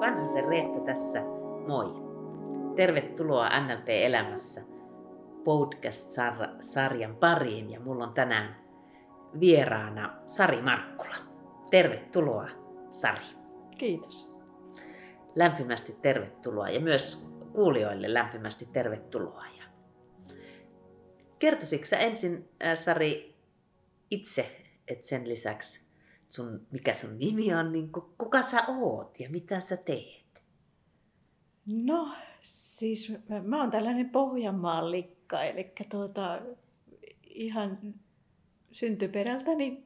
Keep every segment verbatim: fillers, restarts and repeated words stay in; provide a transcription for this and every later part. Vanhasen Reetta tässä, moi! Tervetuloa N L P Elämässä podcast-sarjan pariin ja mulla on tänään vieraana Sari Markkula. Tervetuloa Sari. Kiitos. Lämpimästi tervetuloa ja myös kuulijoille lämpimästi tervetuloa. Kertoisitko sä ensin, Sari, itse, että sen lisäksi sun, mikä sun nimi on, niin kuka sä oot ja mitä sä teet? No, siis mä, mä oon tällainen Pohjanmaan likka, eli tuota, ihan syntyperältäni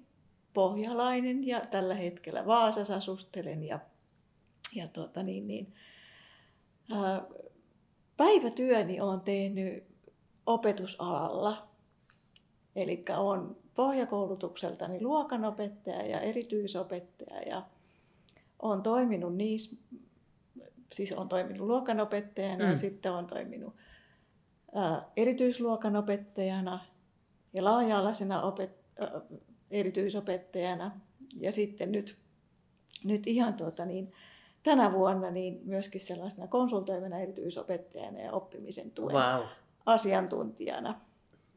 pohjalainen ja tällä hetkellä Vaasassa asustelen ja, ja tuota, niin, niin, ää, päivätyöni oon tehnyt opetusalalla, eli olen pohjakoulutukseltani luokanopettaja ja erityisopettaja ja olen toiminut, niis, siis olen toiminut luokanopettajana mm. ja sitten olen toiminut ä, erityisluokanopettajana ja laaja-alaisena opet- ä, erityisopettajana ja sitten nyt, nyt ihan tuota niin, tänä vuonna niin myöskin sellaisena konsultoivana erityisopettajana ja oppimisen tuen. Wow. Asiantuntijana.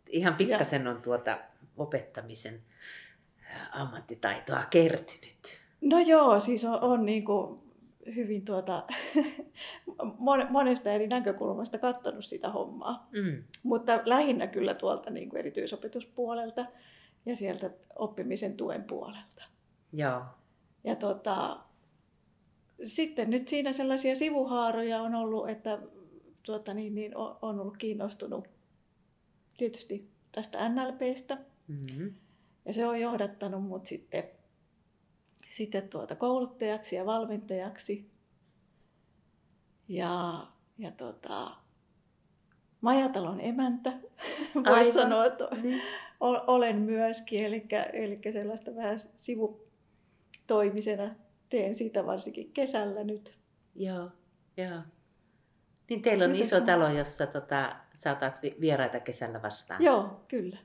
Ihan pikkasen ja, on tuota opettamisen ammattitaitoa kertynyt. No joo, siis on, on niin kuin hyvin tuota, monesta eri näkökulmasta katsonut sitä hommaa. Mm. Mutta lähinnä kyllä tuolta niin kuin erityisopetuspuolelta ja sieltä oppimisen tuen puolelta. Joo. Ja tota, sitten nyt siinä sellaisia sivuhaaroja on ollut, että Tuota, niin, niin, olen ollut kiinnostunut tietysti tästä N L P:stä mm-hmm. ja se on johdattanut mut sitten, sitten tuota kouluttajaksi ja valmentajaksi ja, ja tuota, majatalon emäntä voisi sanoa, että niin. Olen myöskin, eli, eli sellaista vähän sivutoimisena teen sitä varsinkin kesällä nyt. Joo, joo. Niin teillä on Miten iso on? talo, jossa tota, saatat vieraita kesällä vastaan. Joo, kyllä.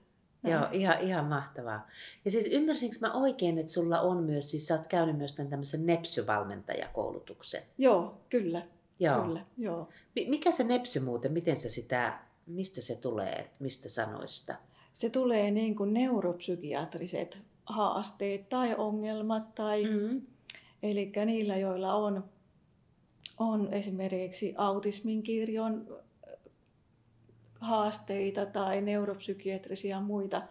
Näin. Joo, ihan, ihan mahtavaa. Ja siis ymmärsinkö mä oikein, että sulla on myös, siis sä oot käynyt myös tämän tämmöisen nepsyvalmentajakoulutuksen. Joo, kyllä. Joo. Kyllä, joo. Mikä se nepsy muuten, miten sä sitä, mistä se tulee, mistä sanoista? Se tulee niin kuin neuropsykiatriset haasteet tai ongelmat tai, mm-hmm. eli niillä, joilla on On esimerkiksi autismin kirjon haasteita tai neuropsykiatrisia muita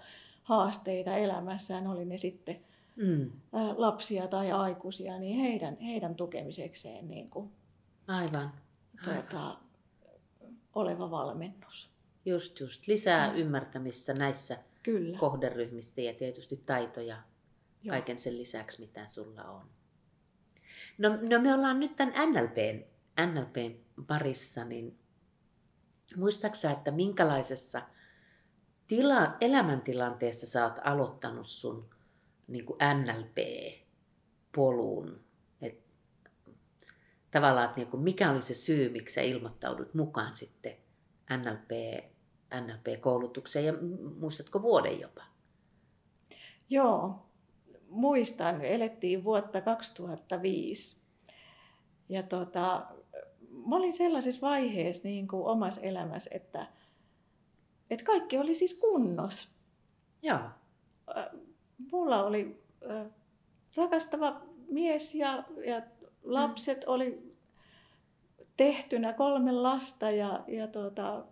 haasteita elämässään, oli ne sitten mm. lapsia tai aikuisia, niin heidän, heidän tukemisekseen niin kuin, Aivan. Tuota, Aivan. oleva valmennus. Just, just. Lisää ymmärtämistä näissä Kyllä. kohderyhmistä ja tietysti taitoja Joo. kaiken sen lisäksi, mitä sulla on. No, no me ollaan nyt tämän NLPn, NLPn parissa, niin muistaaksä, että minkälaisessa tila, elämäntilanteessa sä oot aloittanut sun niin kuin N L P-polun? Et, tavallaan, että niin kuin mikä oli se syy, miksi sä ilmoittaudut mukaan sitten N L P, N L P-koulutukseen ja muistatko vuoden jopa? Joo. Muistan, elettiin vuotta kaksituhattaviisi ja tota, mä olin sellaisessa vaiheessa niin kuin omassa elämässä, että, että kaikki oli siis kunnossa. Jaa. Mulla oli rakastava mies ja, ja lapset mm. oli tehtynä, kolme lasta ja, ja tota,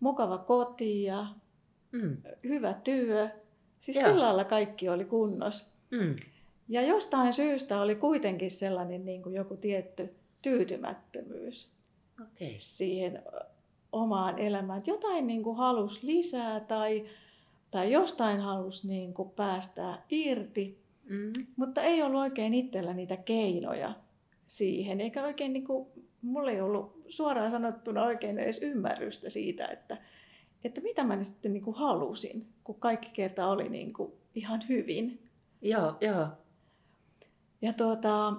mukava koti ja mm. hyvä työ. Siis Jaa. Sillä lailla kaikki oli kunnossa. Mm. Ja jostain syystä oli kuitenkin sellainen niin kuin joku tietty tyytymättömyys okay. siihen omaan elämään. Että jotain niin kuin halusi lisää tai, tai jostain halusi niin kuin päästää irti, mm. mutta ei ollut oikein itsellä niitä keinoja siihen. Eikä oikein, niin kuin, mulla ei ollut suoraan sanottuna oikein edes ymmärrystä siitä, että, että mitä mä sitten niin kuin halusin, kun kaikki kerta oli niin kuin ihan hyvin. Joo, joo. Ja tuota,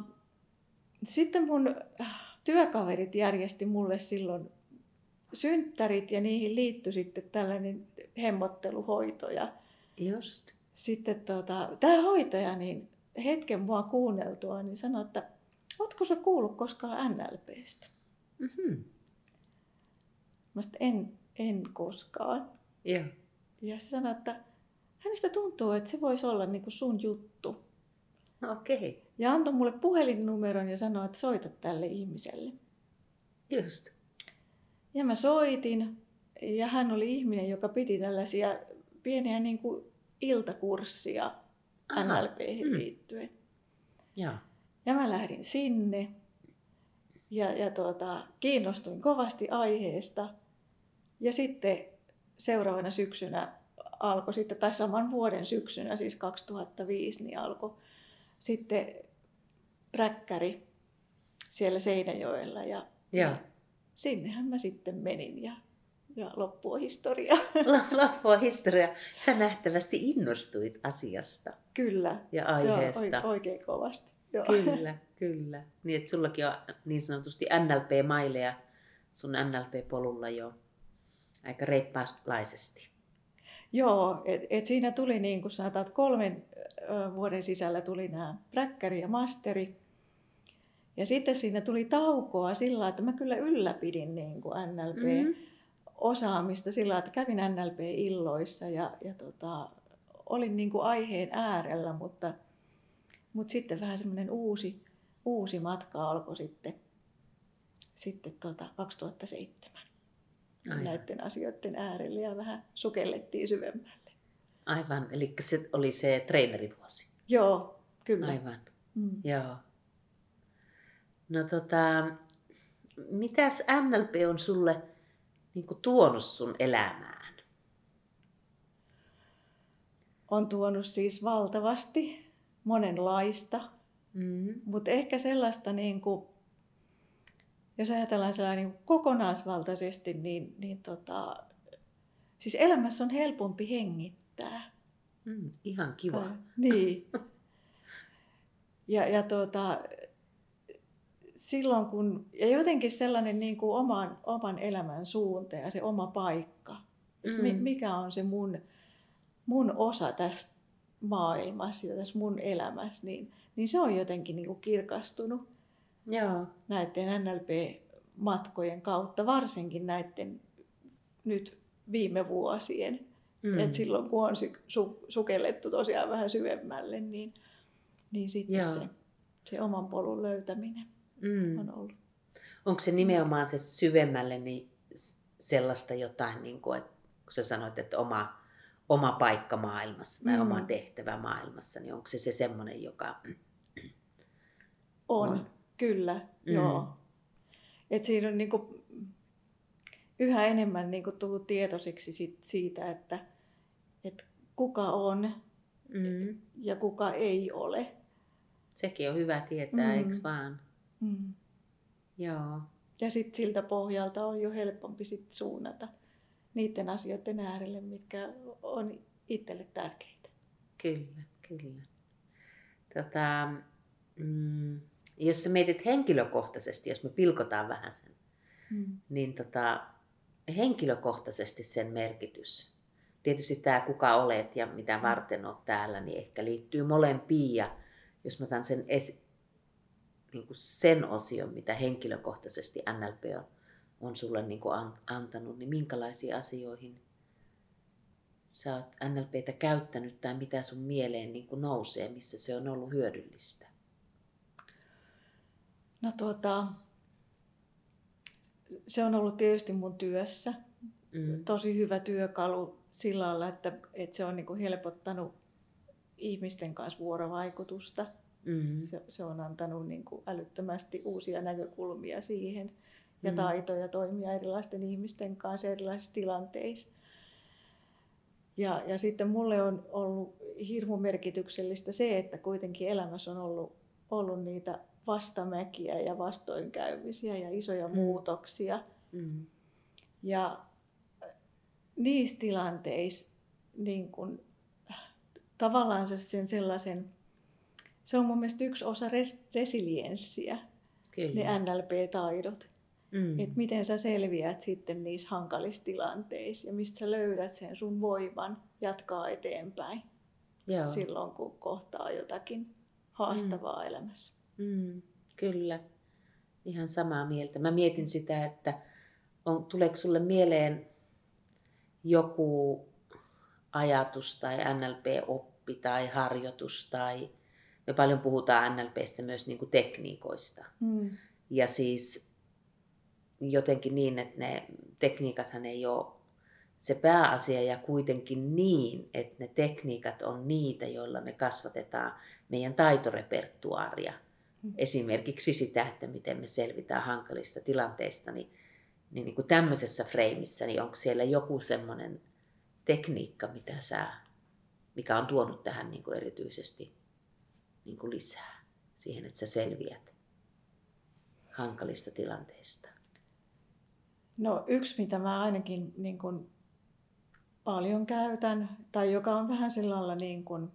sitten mun työkaverit järjesti mulle silloin synttärit ja niihin liittyi sitten tällainen hemmotteluhoito. Ja Just. Sitten tuota, tämä hoitaja niin hetken mua kuunneltua niin sanoi, että ootko sä kuullut koskaan N L P:stä? Mm-hmm. Mä sanoin, en, en koskaan. Yeah. Ja se sanoi, että hänestä tuntuu, että se voisi olla niin kuin sun juttu. Okei. Okay. Ja antoi mulle puhelinnumeron ja sanoi, että soita tälle ihmiselle. Just. Ja mä soitin. Ja hän oli ihminen, joka piti tällaisia pieniä niin kuin iltakurssia N L P:hen liittyen. Mm. Ja. ja mä lähdin sinne. Ja, ja tuota, kiinnostuin kovasti aiheesta. Ja sitten seuraavana syksynä alkoi sitten, tai saman vuoden syksynä, siis kaksituhattaviisi, niin alkoi sitten Räkkäri siellä Seinäjoella. Ja, ja. ja sinnehän mä sitten menin ja, ja loppua historia. Loppua historia. Sä nähtävästi innostuit asiasta. Kyllä. Ja aiheesta. Joo, oikein kovasti. Joo. Kyllä, kyllä. Niin, että sullakin on niin sanotusti N L P-maileja sun N L P-polulla jo aika reippaalaisesti. Joo, et, et siinä tuli niin kuin sanotaan, että kolmen ö, vuoden sisällä tuli nämä Räkkäri ja masteri. Ja sitten siinä tuli taukoa sillä lailla, että mä kyllä ylläpidin niin kuin N L P-osaamista mm-hmm. sillä lailla, että kävin N L P-illoissa ja, ja tota, olin niin kuin aiheen äärellä, mutta Mutta sitten vähän semmoinen uusi, uusi matka alkoi sitten, sitten tuota kaksituhattaseitsemän Aivan. näiden asioiden äärelle ja vähän sukellettiin syvemmälle. Aivan, eli se oli se treenerivuosi. Joo, kyllä. Aivan, mm. joo. No tota, mitäs N L P on sulle niin kuin tuonut sun elämään? On tuonut siis valtavasti. Monenlaista, mm-hmm. mutta ehkä sellaista, niin kuin, jos ajatellaan sellainen niin kuin kokonaisvaltaisesti, niin, niin tota, siis elämässä on helpompi hengittää. Mm, ihan kiva. Äh, niin. Ja, ja tuota, silloin kun, ja jotenkin sellainen niin kuin oman, oman elämän suunta ja se oma paikka, mm-hmm. mi, mikä on se mun, mun osa tässä maailmassa ja tässä mun elämässä, niin, niin se on jotenkin niin kuin kirkastunut Joo. näiden N L P-matkojen kautta, varsinkin näiden nyt viime vuosien. Mm. Et silloin kun on su- su- sukellettu tosiaan vähän syvemmälle, niin, niin sitten se, se oman polun löytäminen mm. on ollut. Onko se nimenomaan se syvemmälle niin sellaista jotain, niin kuin, että kun sä sanoit, että oma oma paikka maailmassa tai mm. oma tehtävä maailmassa, niin onko se se semmoinen, joka on? on. Kyllä, mm. joo. Et siinä on niinku yhä enemmän niinku tullut tietoiseksi sit siitä, että et kuka on mm. ja kuka ei ole. Sekin on hyvä tietää, mm. eikö vaan? Mm. Joo. Ja sitten siltä pohjalta on jo helpompi sit suunnata niiden asioiden äärelle, mitkä on itselle tärkeitä. Kyllä, kyllä. Tota, mm, jos sä mietit henkilökohtaisesti, jos me pilkotaan vähän sen, mm. niin tota, henkilökohtaisesti sen merkitys, tietysti tämä kuka olet ja mitä varten olet täällä, niin ehkä liittyy molempiin. Ja jos mä otan sen, esi- niin kuin sen osion, mitä henkilökohtaisesti N L P on, on sulle niin kuin antanut, niin minkälaisiin asioihin sä oot N L P:tä käyttänyt tai mitä sun mieleen niin kuin nousee, missä se on ollut hyödyllistä? No tuota, se on ollut tietysti mun työssä mm. tosi hyvä työkalu sillä lailla, että, että se on niin kuin helpottanut ihmisten kanssa vuorovaikutusta. Mm. Se, se on antanut niin kuin älyttömästi uusia näkökulmia siihen. Ja taitoja toimia erilaisten ihmisten kanssa erilaisissa tilanteissa. Ja, ja sitten mulle on ollut hirmu merkityksellistä se, että kuitenkin elämässä on ollut, ollut niitä vastamäkiä ja vastoinkäymisiä ja isoja mm. muutoksia. Mm. Ja niissä tilanteissa niin kun, tavallaan sen sellaisen, se on mun mielestä yksi osa res, resilienssiä, Kyllä. ne N L P-taidot. Mm. Että miten sä selviät sitten niissä hankalissa tilanteissa ja mistä sä löydät sen sun voiman jatkaa eteenpäin Joo. silloin, kun kohtaa jotakin haastavaa mm. elämässä. Mm. Kyllä, ihan samaa mieltä. Mä mietin sitä, että on, tuleeko sulle mieleen joku ajatus tai N L P-oppi tai harjoitus tai... Me paljon puhutaan N L P:stä myös niin kuin tekniikoista. Mm. Ja siis jotenkin niin, että ne tekniikathan ei ole se pääasia ja kuitenkin niin, että ne tekniikat on niitä, joilla me kasvatetaan meidän taitorepertuaaria. Mm. Esimerkiksi sitä, että miten me selvitään hankalista tilanteista. Niin, niin, niin kuin tämmöisessä freimissä, niin onko siellä joku semmoinen tekniikka, mitä sä, mikä on tuonut tähän niin kuin erityisesti niin kuin lisää siihen, että sä selviät hankalista tilanteista? No yksi, mitä mä ainakin niin kuin paljon käytän, tai joka on vähän sillä lailla niin kuin,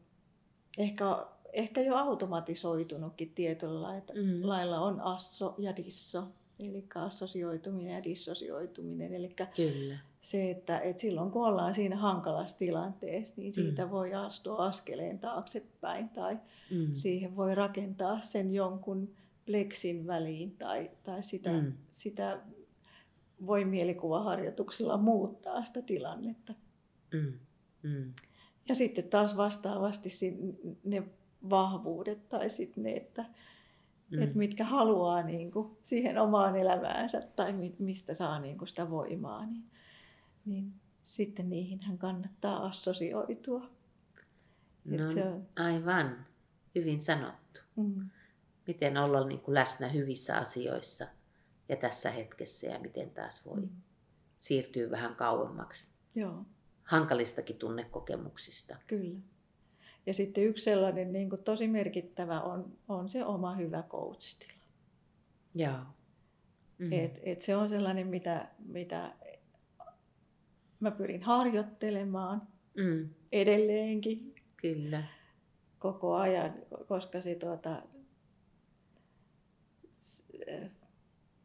ehkä, ehkä jo automatisoitunutkin tietyllä että mm. lailla, on asso ja disso, eli assosioituminen ja dissosioituminen. Eli Kyllä. se, että, että silloin kun ollaan siinä hankalassa tilanteessa, niin siitä mm. voi astua askeleen taaksepäin tai mm. siihen voi rakentaa sen jonkun pleksin väliin tai, tai sitä, mm. sitä voi mielikuvaharjoituksilla muuttaa sitä tilannetta. Mm. Mm. Ja sitten taas vastaavasti ne vahvuudet tai sitten ne, että Mm. Et mitkä haluaa niin kuin, siihen omaan elämäänsä tai mi- mistä saa niin kuin, sitä voimaa, niin, niin sitten niihinhän kannattaa assosioitua. Et no, se on... Aivan, hyvin sanottu. Mm. Miten olla niin kuin, läsnä hyvissä asioissa ja tässä hetkessä ja miten taas voi mm. siirtyä vähän kauemmaksi. Joo. Hankalistakin tunnekokemuksista. Kyllä. Ja sitten yksi sellainen niin kuin tosi merkittävä on, on se oma hyvä coach-tila. Joo. Mm-hmm. Et, et se on sellainen, mitä, mitä mä pyrin harjoittelemaan mm. edelleenkin. Kyllä. Koko ajan, koska se, tuota,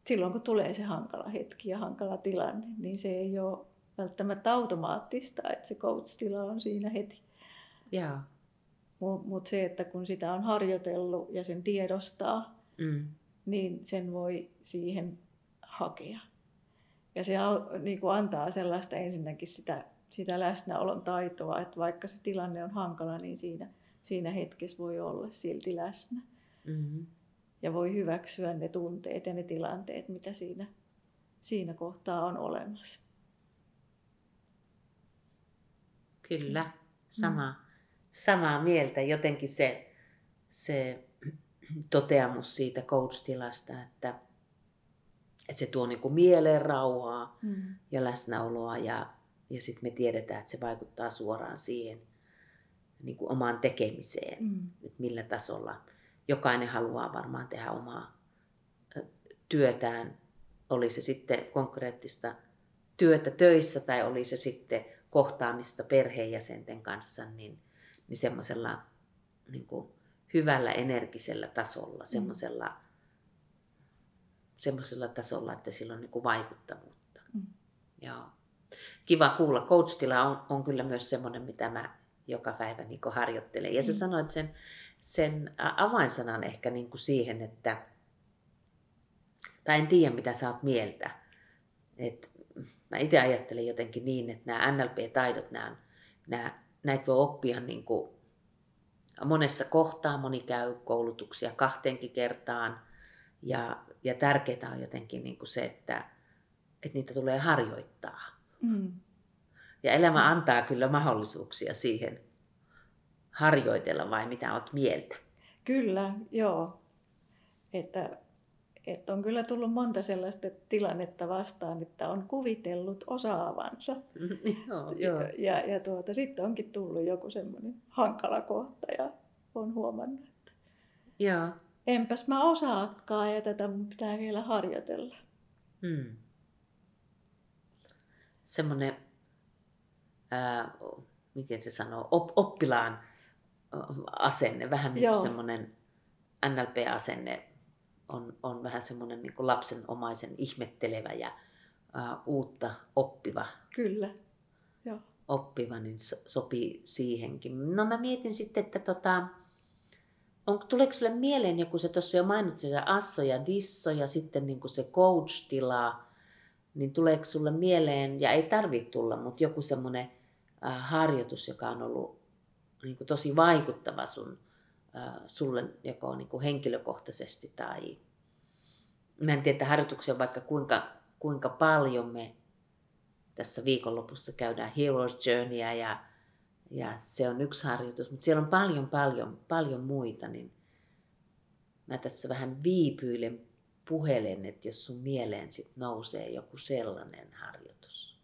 silloin kun tulee se hankala hetki ja hankala tilanne, niin se ei ole välttämättä automaattista, että se coach-tila on siinä heti. Joo. Mutta se, että kun sitä on harjoitellut ja sen tiedostaa, mm. niin sen voi siihen hakea. Ja se niin kuin antaa sellaista ensinnäkin sitä, sitä läsnäolon taitoa, että vaikka se tilanne on hankala, niin siinä, siinä hetkessä voi olla silti läsnä. Mm-hmm. Ja voi hyväksyä ne tunteet ja ne tilanteet, mitä siinä, siinä kohtaa on olemassa. Kyllä, sama. Mm. Samaa mieltä. Jotenkin se, se toteamus siitä coach-tilasta, että, että se tuo niin kuin mieleen rauhaa mm. ja läsnäoloa ja, ja sitten me tiedetään, että se vaikuttaa suoraan siihen niin kuin omaan tekemiseen, mm. että millä tasolla jokainen haluaa varmaan tehdä omaa työtään, oli se sitten konkreettista työtä töissä tai oli se sitten kohtaamista perheenjäsenten kanssa, niin niin semmoisella niin kuin hyvällä energisellä tasolla, semmoisella, mm. semmoisella tasolla, että sillä on niin kuin vaikuttavuutta. Mm. Joo. Kiva kuulla. Coach-tila on, on kyllä myös semmoinen, mitä mä joka päivä niin kuin harjoittelen. Ja sä mm. sanoit sen, sen avainsanan ehkä niin kuin siihen, että, tai en tiedä mitä sä oot mieltä. Et mä itse ajattelen jotenkin niin, että nämä N L P-taidot, nämä, nämä näitä voi oppia niin kuin monessa kohtaa, moni käy koulutuksia kahteenkin kertaan ja, ja tärkeää on jotenkin niin kuin se, että, että niitä tulee harjoittaa. Mm. Ja elämä antaa kyllä mahdollisuuksia siihen harjoitella, vai mitä olet mieltä? Kyllä, joo. Että, että on kyllä tullut monta sellaista tilannetta vastaan, että on kuvitellut osaavansa. Joo, joo. Ja, ja tuota, sitten onkin tullut joku semmoinen hankala kohta ja on huomannut, että joo. enpäs mä osaakaan ja tätä mun pitää vielä harjoitella. Hmm. Semmoinen, äh, miten se sanoo, op- oppilaan asenne, vähän niin kuin semmoinen N L P-asenne. On, on vähän semmoinen niin kuin lapsenomaisen ihmettelevä ja uh, uutta oppiva. Kyllä. Joo. Oppiva, niin so, sopii siihenkin. No mä mietin sitten, että tota, On, tuleeko sinulle mieleen joku, se tuossa jo mainitsi, se asso ja disso ja sitten niin kuin se coach-tila, niin tuleeko sinulle mieleen, ja ei tarvitse tulla, mutta joku semmoinen äh, harjoitus, joka on ollut niin kuin tosi vaikuttava sun, äh, sulle joko niin kuin henkilökohtaisesti tai... Mä en tiedä, että harjoituksia vaikka kuinka, kuinka paljon me tässä viikonlopussa käydään Hero's Journeyä ja Ja se on yksi harjoitus, mutta siellä on paljon, paljon, paljon muita, niin mä tässä vähän viipyilen puhelen, että jos sun mieleen sit nousee joku sellainen harjoitus.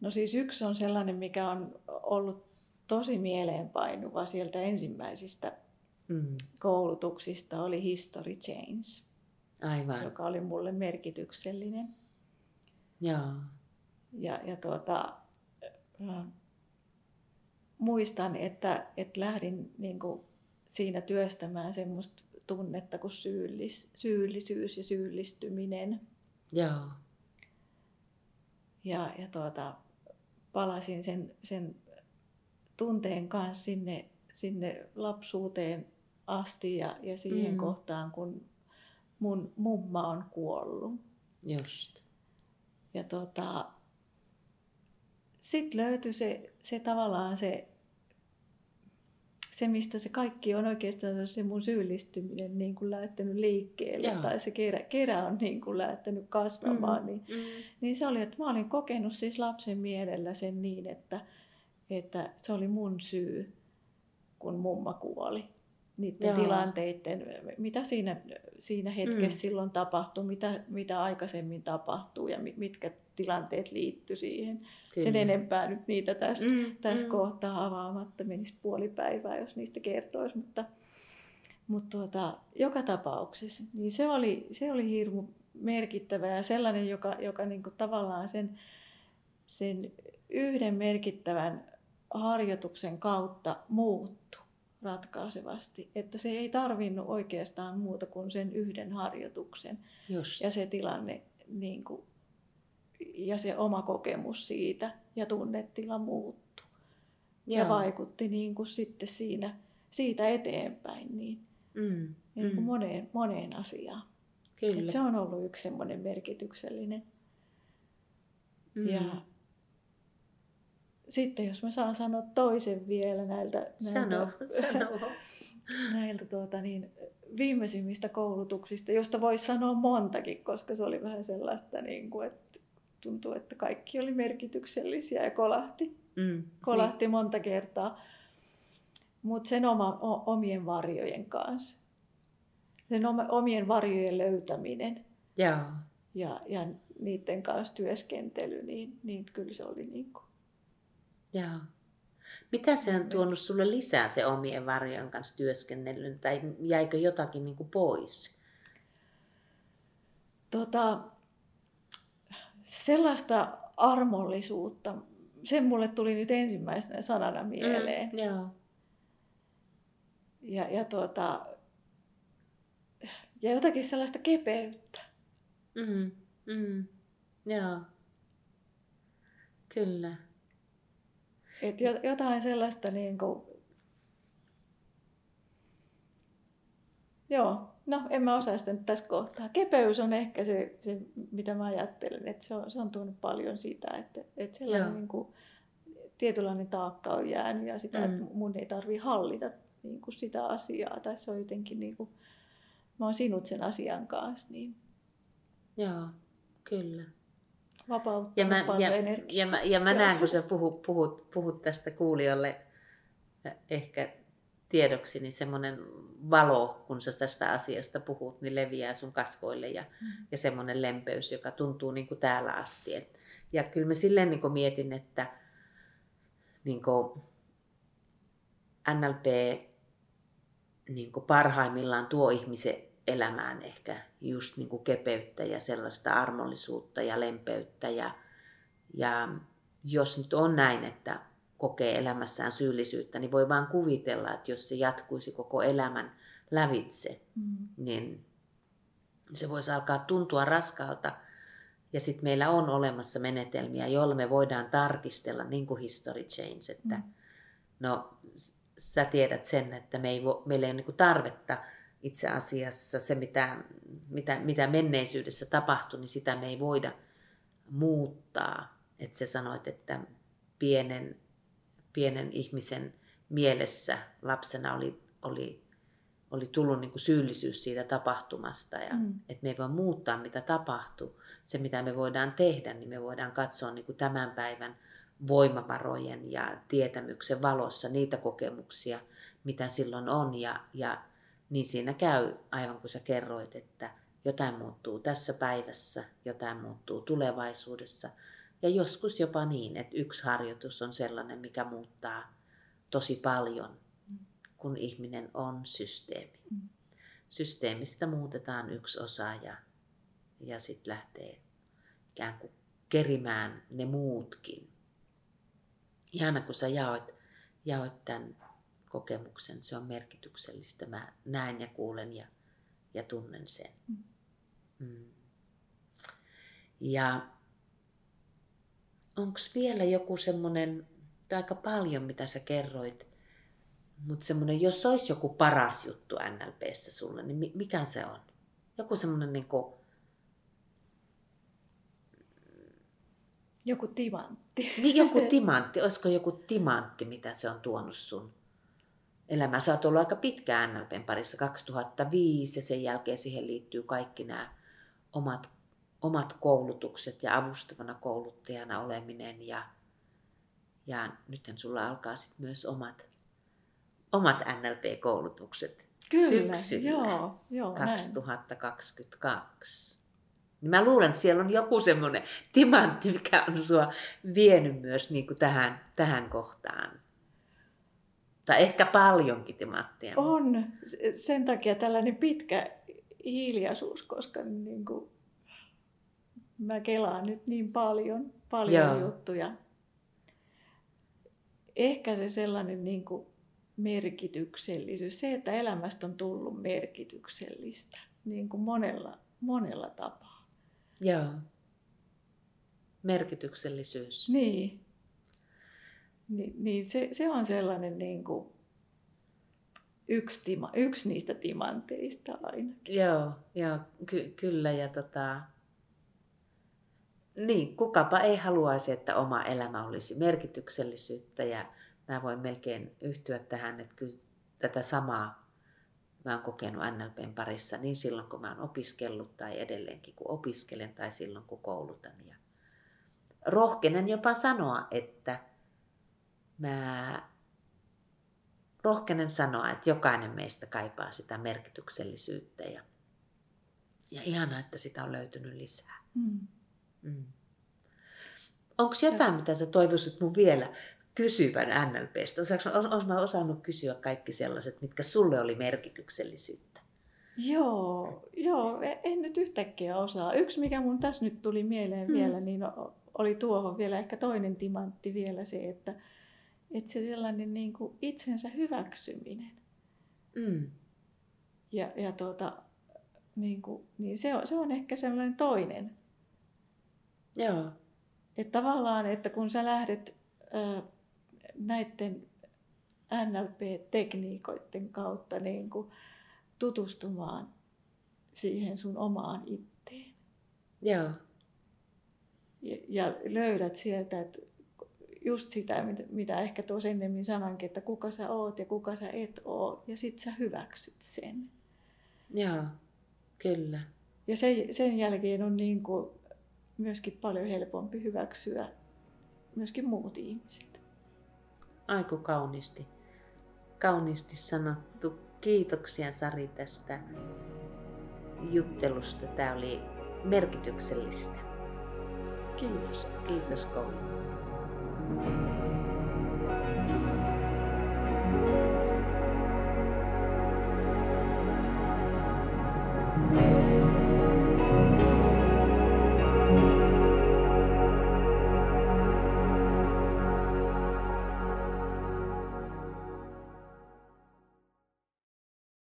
No siis yksi on sellainen, mikä on ollut tosi mieleenpainuva sieltä ensimmäisistä mm. koulutuksista, oli History Chains. Aivan. Joka oli mulle merkityksellinen. Jaa. Ja, ja tuota... Muistan, että, että lähdin niin kuin siinä työstämään semmoista tunnetta kuin syyllis, syyllisyys ja syyllistyminen. Joo. Ja, ja tuota, palasin sen, sen tunteen kanssa sinne, sinne lapsuuteen asti ja, ja siihen mm. kohtaan, kun mun mumma on kuollut. Just. Ja tuota... Sitten löytyi se, se tavallaan se, se, mistä se kaikki on oikeastaan se mun syyllistyminen niin kuin lähtenyt liikkeelle. Jaa. Tai se kerä, kerä on niin kuin lähtenyt kasvamaan. Mm, niin, mm. niin se oli, että mä olin kokenut siis lapsen mielellä sen niin, että, että se oli mun syy, kun mumma kuoli. Niiden Jaa. Tilanteiden, mitä siinä, siinä hetkessä mm. silloin tapahtui, mitä, mitä aikaisemmin tapahtuu ja mitkä tilanteet liittyy siihen. Kyllä. Sen enempää nyt niitä tässä, mm, tässä mm. kohtaa avaamatta menisi puoli päivää, jos niistä kertoisi. Mutta, mutta tuota, joka tapauksessa niin se, oli, se oli hirmu merkittävä ja sellainen, joka, joka niin kuin tavallaan sen, sen yhden merkittävän harjoituksen kautta muuttui ratkaisevasti. Että se ei tarvinnut oikeastaan muuta kuin sen yhden harjoituksen. Just. Ja se tilanne... Niin kuin, ja se oma kokemus siitä ja tunnetila muuttui. Ja vaikutti niin kuin sitten siinä, siitä eteenpäin niin, mm, niin kuin mm. moneen, moneen asiaan. Se on ollut yksi semmoinen merkityksellinen. Mm. Ja sitten jos mä saan sanoa toisen vielä näiltä, sano, sano. näiltä tuota niin, viimeisimmistä koulutuksista, josta voisi sanoa montakin, koska se oli vähän sellaista, niin kuin, että tuntuu, että kaikki oli merkityksellisiä ja kolahti, mm, kolahti niin. monta kertaa, mutta sen oma, o, omien varjojen kanssa. Sen oma, omien varjojen löytäminen ja, ja, ja niiden kanssa työskentely, niin, niin kyllä se oli niin kuin. Ja. Mitä se on tuonut sulle lisää se omien varjojen kanssa työskennelyn, tai jäikö jotakin niin kuin pois? Tota... Sellaista armollisuutta, se mulle tuli nyt ensimmäisenä sanana mieleen. Mm, yeah. Ja, ja, tuota, ja jotakin sellaista kepeyttä. Mm, mm, yeah. Kyllä. Et jotain sellaista niin kuin... Joo. No, en mä osaa sitä nyt tässä kohtaa. Kepeys on ehkä se, se mitä mä ajattelen, että se on, se on tuonut paljon sitä, että, että sellainen niin kuin, tietynlainen taakka on jäänyt ja sitä, mm. että mun ei tarvii hallita niin kuin sitä asiaa. Tai se on jotenkin, niin kuin, mä oon sinut sen asian kanssa. Niin... Joo, kyllä. Vapauttaa paljon ja, energiaa. Ja mä, ja mä näen, kun sä puhut, puhut, puhut tästä kuulijoille ehkä tiedoksi, niin semmoinen... valo, kun sä tästä asiasta puhut, niin leviää sun kasvoille ja, mm. ja semmoinen lempeys, joka tuntuu niin kuin täällä asti. Et, ja kyllä mä silleen niin kuin mietin, että niin kuin N L P niin kuin parhaimmillaan tuo ihmisen elämään ehkä just niin kuin kepeyttä ja sellaista armollisuutta ja lempeyttä. Ja, ja jos nyt on näin, että kokee elämässään syyllisyyttä, niin voi vaan kuvitella, että jos se jatkuisi koko elämän lävitse, mm. niin se voisi alkaa tuntua raskalta. Ja sitten meillä on olemassa menetelmiä, joilla me voidaan tarkistella, niin kuin History Chains, että mm. no, sä tiedät sen, että me ei vo, meillä ei ole niin kuin tarvetta itse asiassa se, mitä, mitä, mitä menneisyydessä tapahtui, niin sitä me ei voida muuttaa. Että sä sanoit, että pienen, pienen ihmisen mielessä lapsena oli, oli, oli tullut niin kuin syyllisyys siitä tapahtumasta. Ja, mm. että me ei voi muuttaa, mitä tapahtui. Se, mitä me voidaan tehdä, niin me voidaan katsoa niin kuin tämän päivän voimavarojen ja tietämyksen valossa niitä kokemuksia, mitä silloin on. Ja, ja niin siinä käy, aivan kuin sä kerroit, että jotain muuttuu tässä päivässä, jotain muuttuu tulevaisuudessa. Ja joskus jopa niin, että yksi harjoitus on sellainen, mikä muuttaa tosi paljon, kun ihminen on systeemi. Systeemistä muutetaan yksi osa ja, ja sitten lähtee ikään kuin kerimään ne muutkin. Ihana, kun sä jaoit, jaoit tämän kokemuksen. Se on merkityksellistä. Mä näen ja kuulen ja, ja tunnen sen. Mm. Ja onko vielä joku semmoinen, tai aika paljon mitä sä kerroit, mutta semmoinen, jos olisi joku paras juttu N L P:ssä sulle, niin mikä se on? Joku semmoinen niin kuin... Joku timantti. Niin, joku timantti. Olisiko joku timantti, mitä se on tuonut sun elämään? Sä oot ollut aika pitkään N L P:n parissa, kaksituhattaviisi, ja sen jälkeen siihen liittyy kaikki nämä omat, omat koulutukset ja avustavana kouluttajana oleminen. Ja, ja nythän sulla alkaa sit myös omat, omat N L P-koulutukset. Kyllä, syksyllä joo, joo, kaksituhattakaksikymmentäkaksi. Näin. Niin mä luulen, että siellä on joku semmoinen timantti, mikä on sua vienyt myös niin kuin tähän, tähän kohtaan. Tai ehkä paljonkin timanttia. On. Sen takia tällainen pitkä hiljaisuus, koska niin kuin mä kelaan nyt niin paljon, paljon Joo. juttuja. Ehkä se sellainen niin kuin merkityksellisyys, se, että elämästä on tullut merkityksellistä niin kuin monella, monella tapaa. Joo. Merkityksellisyys. Niin. Ni, niin se, se on sellainen niin kuin yksi, tima, yksi niistä timanteista ainakin. Joo, joo ky, kyllä. Ja tota, niin, kukapa ei haluaisi, että oma elämä olisi merkityksellisyyttä. Ja mä voin melkein yhtyä tähän, että kyllä tätä samaa mä oon kokenut N L P:n parissa niin silloin, kun mä oon opiskellut tai edelleenkin, kun opiskelen tai silloin, kun koulutan. Ja rohkenen jopa sanoa, että mä rohkenen sanoa, että jokainen meistä kaipaa sitä merkityksellisyyttä. Ja, ja ihanaa, että sitä on löytynyt lisää. Mm. Mm. Onko jotain, mitä sä toivoisit mun vielä kysyvän N L P:stä? Olenko mä osannut kysyä kaikki sellaiset, mitkä sulle oli merkityksellisyyttä? Joo, joo, en nyt yhtäkkiä osaa. Yksi, mikä mun tässä nyt tuli mieleen mm. vielä, niin oli tuohon vielä ehkä toinen timantti vielä se, että, että se sellainen niin kuin itsensä hyväksyminen. Mm. Ja, ja tuota, niin kuin, niin se, on, se on ehkä sellainen toinen. Joo. Että tavallaan, että kun sä lähdet näiden N L P-tekniikoiden kautta niin kuin tutustumaan siihen sun omaan itteen. Joo. Ja, ja löydät sieltä, että just sitä, mitä ehkä tuossa ennemmin sanankin, että kuka sä oot ja kuka sä et oo, ja sit sä hyväksyt sen. Joo, kyllä. Ja sen, sen jälkeen on niin kuin myöskin paljon helpompi hyväksyä myöskin muut ihmiset. Aiku kauniisti. Kauniisti sanottu. Kiitoksia Sari tästä juttelusta. Tämä oli merkityksellistä. Kiitos. Kiitos kovin.